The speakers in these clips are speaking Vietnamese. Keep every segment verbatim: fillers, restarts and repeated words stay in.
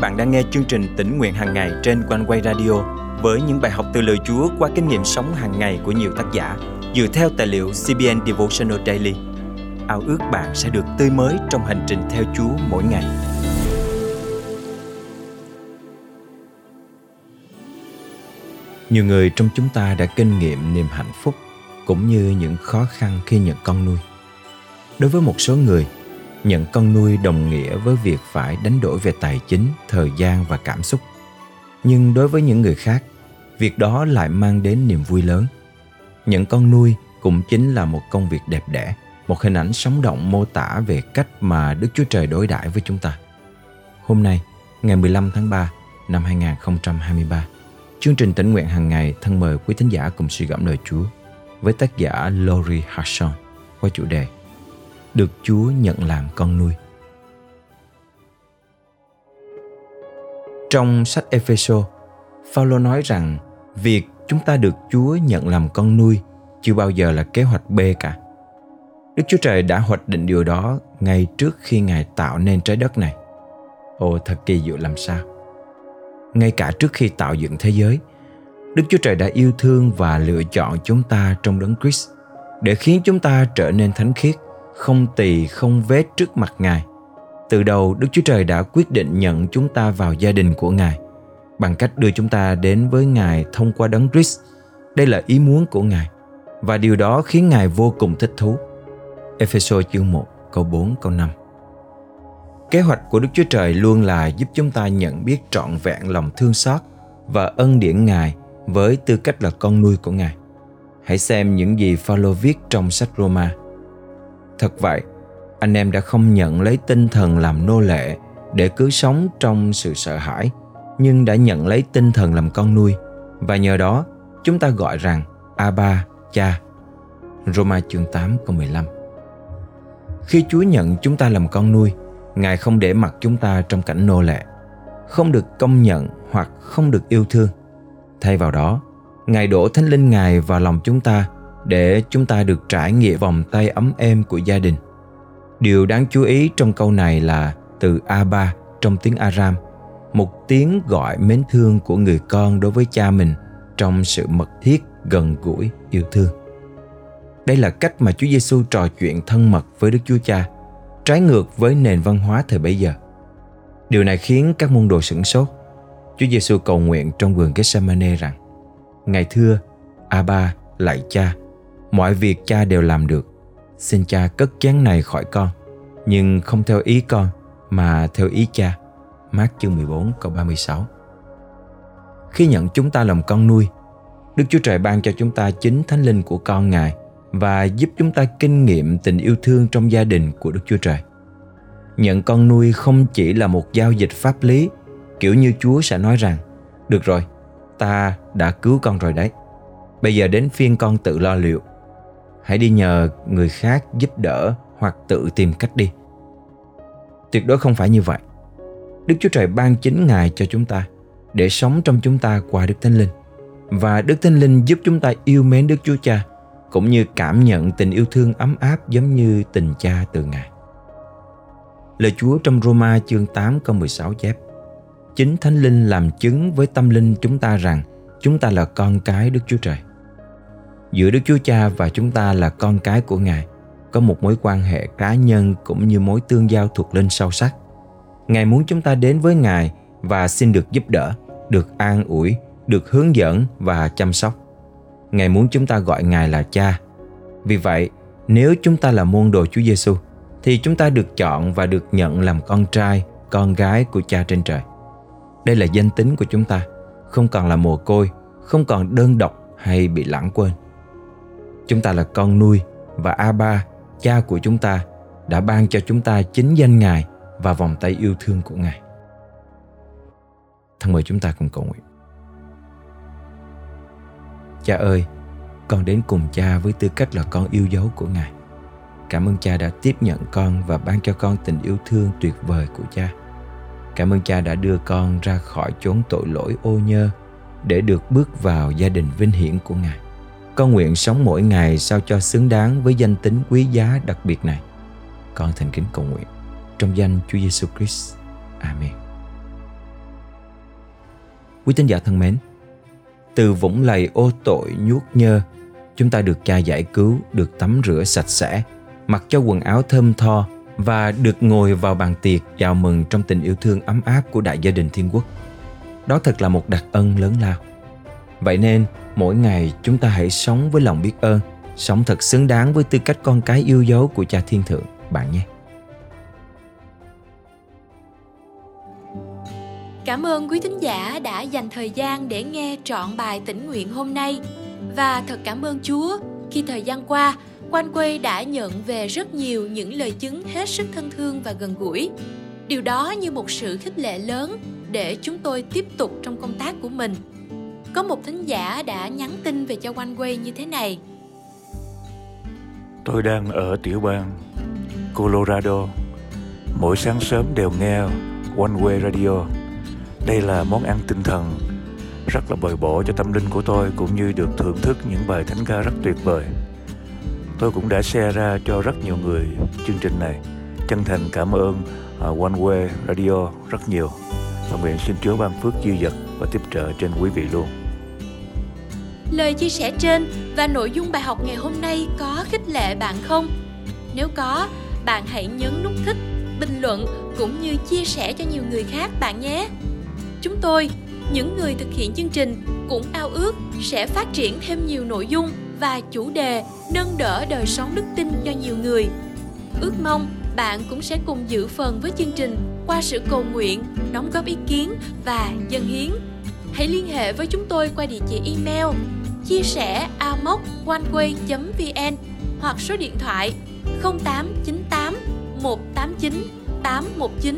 bạn đang nghe chương trình Tĩnh Nguyện Hằng Ngày trên Oneway Radio với những bài học từ lời Chúa qua kinh nghiệm sống hàng ngày của nhiều tác giả dựa theo tài liệu xê bê en Devotional Daily. Ao ước bạn sẽ được tươi mới trong hành trình theo Chúa mỗi ngày. Nhiều người trong chúng ta đã kinh nghiệm niềm hạnh phúc cũng như những khó khăn khi nhận con nuôi. Đối với một số người, nhận con nuôi đồng nghĩa với việc phải đánh đổi về tài chính, thời gian và cảm xúc. Nhưng đối với những người khác, việc đó lại mang đến niềm vui lớn. Nhận con nuôi cũng chính là một công việc đẹp đẽ, một hình ảnh sống động mô tả về cách mà Đức Chúa Trời đối đãi với chúng ta. Hôm nay, ngày mười lăm tháng ba năm hai nghìn không trăm hai mươi ba, chương trình Tĩnh Nguyện Hằng Ngày thân mời quý thính giả cùng suy gẫm lời Chúa với tác giả Lorie Hartshorn qua chủ đề Được Chúa nhận làm con nuôi. Trong sách Ê-phê-sô, Phao-lô nói rằng việc chúng ta được Chúa nhận làm con nuôi chưa bao giờ là kế hoạch B cả. Đức Chúa Trời đã hoạch định điều đó ngay trước khi Ngài tạo nên trái đất này. Ồ, thật kỳ diệu làm sao! Ngay cả trước khi tạo dựng thế giới, Đức Chúa Trời đã yêu thương và lựa chọn chúng ta trong Đấng Christ để khiến chúng ta trở nên thánh khiết, không tỳ không vết trước mặt Ngài. Từ đầu, Đức Chúa Trời đã quyết định nhận chúng ta vào gia đình của Ngài bằng cách đưa chúng ta đến với Ngài thông qua Đấng Christ. Đây là ý muốn của Ngài và điều đó khiến Ngài vô cùng thích thú. Ê-phê-sô chương một, câu bốn, câu năm. Kế hoạch của Đức Chúa Trời luôn là giúp chúng ta nhận biết trọn vẹn lòng thương xót và ân điển Ngài với tư cách là con nuôi của Ngài. Hãy xem những gì Phao-lô viết trong sách Rô-ma. Thật vậy, anh em đã không nhận lấy tinh thần làm nô lệ để cứ sống trong sự sợ hãi, nhưng đã nhận lấy tinh thần làm con nuôi, và nhờ đó chúng ta gọi rằng Abba, Cha. Rô-ma chương tám câu mười lăm. Khi Chúa nhận chúng ta làm con nuôi, Ngài không để mặc chúng ta trong cảnh nô lệ, không được công nhận hoặc không được yêu thương. Thay vào đó, Ngài đổ Thánh Linh Ngài vào lòng chúng ta để chúng ta được trải nghiệm vòng tay ấm êm của gia đình. Điều đáng chú ý trong câu này là từ Abba trong tiếng Aram, một tiếng gọi mến thương của người con đối với cha mình trong sự mật thiết, gần gũi, yêu thương. Đây là cách mà Chúa Giêsu trò chuyện thân mật với Đức Chúa Cha, trái ngược với nền văn hóa thời bấy giờ. Điều này khiến các môn đồ sửng sốt. Chúa Giêsu cầu nguyện trong vườn Gethsemane rằng: Ngài thưa, Abba, lạy Cha, mọi việc Cha đều làm được. Xin Cha cất chén này khỏi con, nhưng không theo ý con mà theo ý Cha. Mác chương mười bốn câu ba mươi sáu. Khi nhận chúng ta làm con nuôi, Đức Chúa Trời ban cho chúng ta chính Thánh Linh của con Ngài và giúp chúng ta kinh nghiệm tình yêu thương trong gia đình của Đức Chúa Trời. Nhận con nuôi không chỉ là một giao dịch pháp lý, kiểu như Chúa sẽ nói rằng: Được rồi, ta đã cứu con rồi đấy, bây giờ đến phiên con tự lo liệu. Hãy đi nhờ người khác giúp đỡ hoặc tự tìm cách đi. Tuyệt đối không phải như vậy. Đức Chúa Trời ban chính Ngài cho chúng ta để sống trong chúng ta qua Đức Thánh Linh, và Đức Thánh Linh giúp chúng ta yêu mến Đức Chúa Cha cũng như cảm nhận tình yêu thương ấm áp giống như tình cha từ Ngài. Lời Chúa trong Rô-ma chương tám câu mười sáu chép: Chính Thánh Linh làm chứng với tâm linh chúng ta rằng chúng ta là con cái Đức Chúa Trời. Giữa Đức Chúa Cha và chúng ta là con cái của Ngài có một mối quan hệ cá nhân cũng như mối tương giao thuộc linh sâu sắc. Ngài muốn chúng ta đến với Ngài và xin được giúp đỡ, được an ủi, được hướng dẫn và chăm sóc. Ngài muốn chúng ta gọi Ngài là Cha. Vì vậy, nếu chúng ta là môn đồ Chúa Giêsu, thì chúng ta được chọn và được nhận làm con trai, con gái của Cha trên trời. Đây là danh tính của chúng ta, không còn là mồ côi, không còn đơn độc hay bị lãng quên. Chúng ta là con nuôi và Abba, Cha của chúng ta, đã ban cho chúng ta chính danh Ngài và vòng tay yêu thương của Ngài. Thân mời chúng ta cùng cầu nguyện. Cha ơi, con đến cùng Cha với tư cách là con yêu dấu của Ngài. Cảm ơn Cha đã tiếp nhận con và ban cho con tình yêu thương tuyệt vời của Cha. Cảm ơn Cha đã đưa con ra khỏi chốn tội lỗi ô nhơ để được bước vào gia đình vinh hiển của Ngài. Con nguyện sống mỗi ngày sao cho xứng đáng với danh tính quý giá đặc biệt này. Con thành kính cầu nguyện trong danh Chúa Giêsu Christ. Amen. Quý tín giả thân mến, từ vũng lầy ô tội nhuốc nhơ, chúng ta được Cha giải cứu, được tắm rửa sạch sẽ, mặc cho quần áo thơm tho và được ngồi vào bàn tiệc chào mừng trong tình yêu thương ấm áp của đại gia đình thiên quốc. Đó thật là một đặc ân lớn lao. Vậy nên, mỗi ngày chúng ta hãy sống với lòng biết ơn, sống thật xứng đáng với tư cách con cái yêu dấu của Cha thiên thượng bạn nhé. Cảm ơn quý thính giả đã dành thời gian để nghe trọn bài tĩnh nguyện hôm nay. Và thật cảm ơn Chúa khi thời gian qua, Oneway đã nhận về rất nhiều những lời chứng hết sức thân thương và gần gũi. Điều đó như một sự khích lệ lớn để chúng tôi tiếp tục trong công tác của mình. Có một thính giả đã nhắn tin về cho Oneway như thế này. Tôi đang ở tiểu bang Colorado. Mỗi sáng sớm đều nghe Oneway Radio. Đây là món ăn tinh thần rất là bồi bổ cho tâm linh của tôi, cũng như được thưởng thức những bài thánh ca rất tuyệt vời. Tôi cũng đã share ra cho rất nhiều người chương trình này. Chân thành cảm ơn Oneway Radio rất nhiều. Và nguyện xin Chúa ban phước dư dật và tiếp trợ trên quý vị luôn. Lời chia sẻ trên và nội dung bài học ngày hôm nay có khích lệ bạn không? Nếu có, bạn hãy nhấn nút thích, bình luận cũng như chia sẻ cho nhiều người khác bạn nhé. Chúng tôi, những người thực hiện chương trình, cũng ao ước sẽ phát triển thêm nhiều nội dung và chủ đề nâng đỡ đời sống đức tin cho nhiều người. Ước mong bạn cũng sẽ cùng dự phần với chương trình qua sự cầu nguyện, đóng góp ý kiến và dâng hiến. Hãy liên hệ với chúng tôi qua địa chỉ email chia sẻ a m o c o n e w a y chấm v n hoặc số điện thoại không tám chín tám một tám chín tám một chín.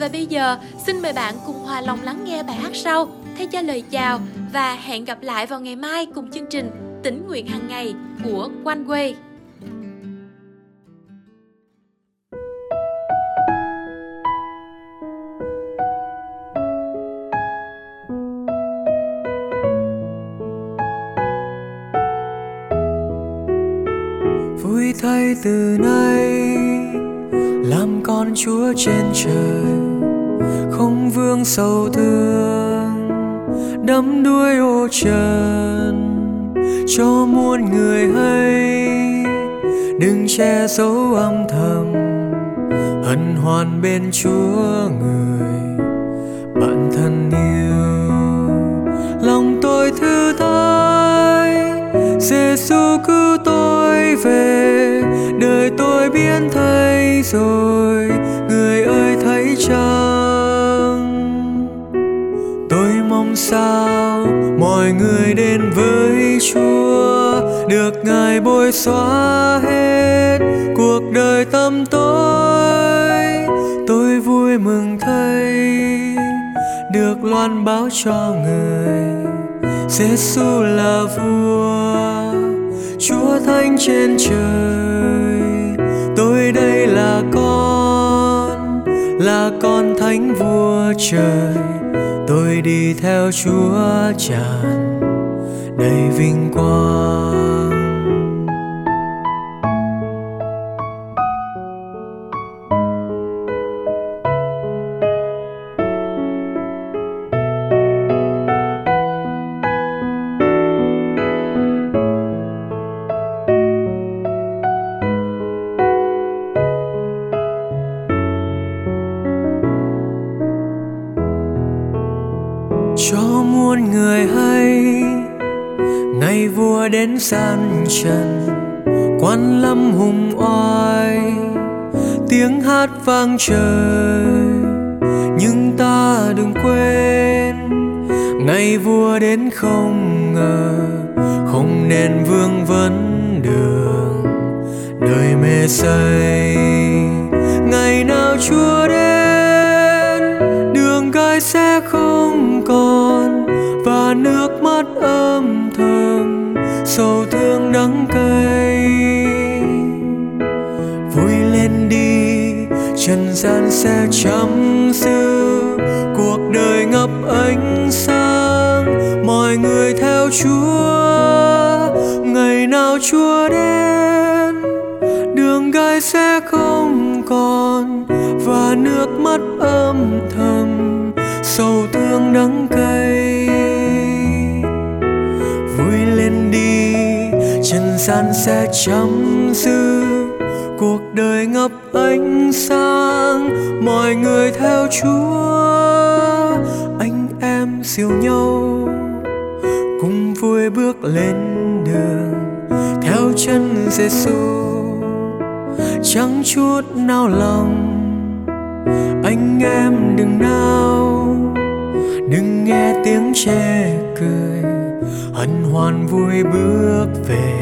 Và bây giờ, xin mời bạn cùng hòa lòng lắng nghe bài hát sau, thay cho lời chào, và hẹn gặp lại vào ngày mai cùng chương trình Tĩnh Nguyện Hằng Ngày của Oneway. Vui thay từ nay làm con Chúa trên trời, không vương sầu thương đắm đuối ô trần. Cho muôn người hay đừng che giấu âm thầm hân hoan bên Chúa người bạn thân yêu. Lòng tôi thư thái, Giê-xu cứu tôi về, đời tôi biến thay rồi, người ơi thấy chăng? Tôi mong sao mọi người đến với Chúa, được Ngài bôi xóa hết cuộc đời tâm tối. Tôi vui mừng thấy được loan báo cho người, Giê-xu là vua, Chúa thánh trên trời. Tôi đây là con, là con thánh vua trời. Tôi đi theo Chúa tràn đầy vinh quang. Cho muôn người hay nay vua đến gian trần, quan lâm hùng oai, tiếng hát vang trời. Nhưng ta đừng quên ngày vua đến không ngờ, không nên vương vấn đường đời mê say. Ngày nào Chúa đến đường gai sẽ không còn, và nước mắt âm thầm sầu thương đắng cay. Vui lên đi, trần gian sẽ chấm dứt, cuộc đời ngập ánh sáng, mọi người theo Chúa. Ngày nào Chúa đến đường gai sẽ không còn, và nước mắt âm thầm sầu thương đắng cay. Vui lên đi, trần gian sẽ chấm dứt, cuộc đời ngập ánh sáng, mọi người theo Chúa, anh em dìu nhau cùng vui bước lên đường theo chân Giêsu, chẳng chút nao lòng. Anh em đừng nao, đừng nghe tiếng chê cười, hân hoan vui bước về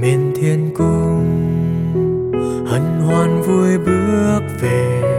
miền thiên cung, hân hoan vui bước về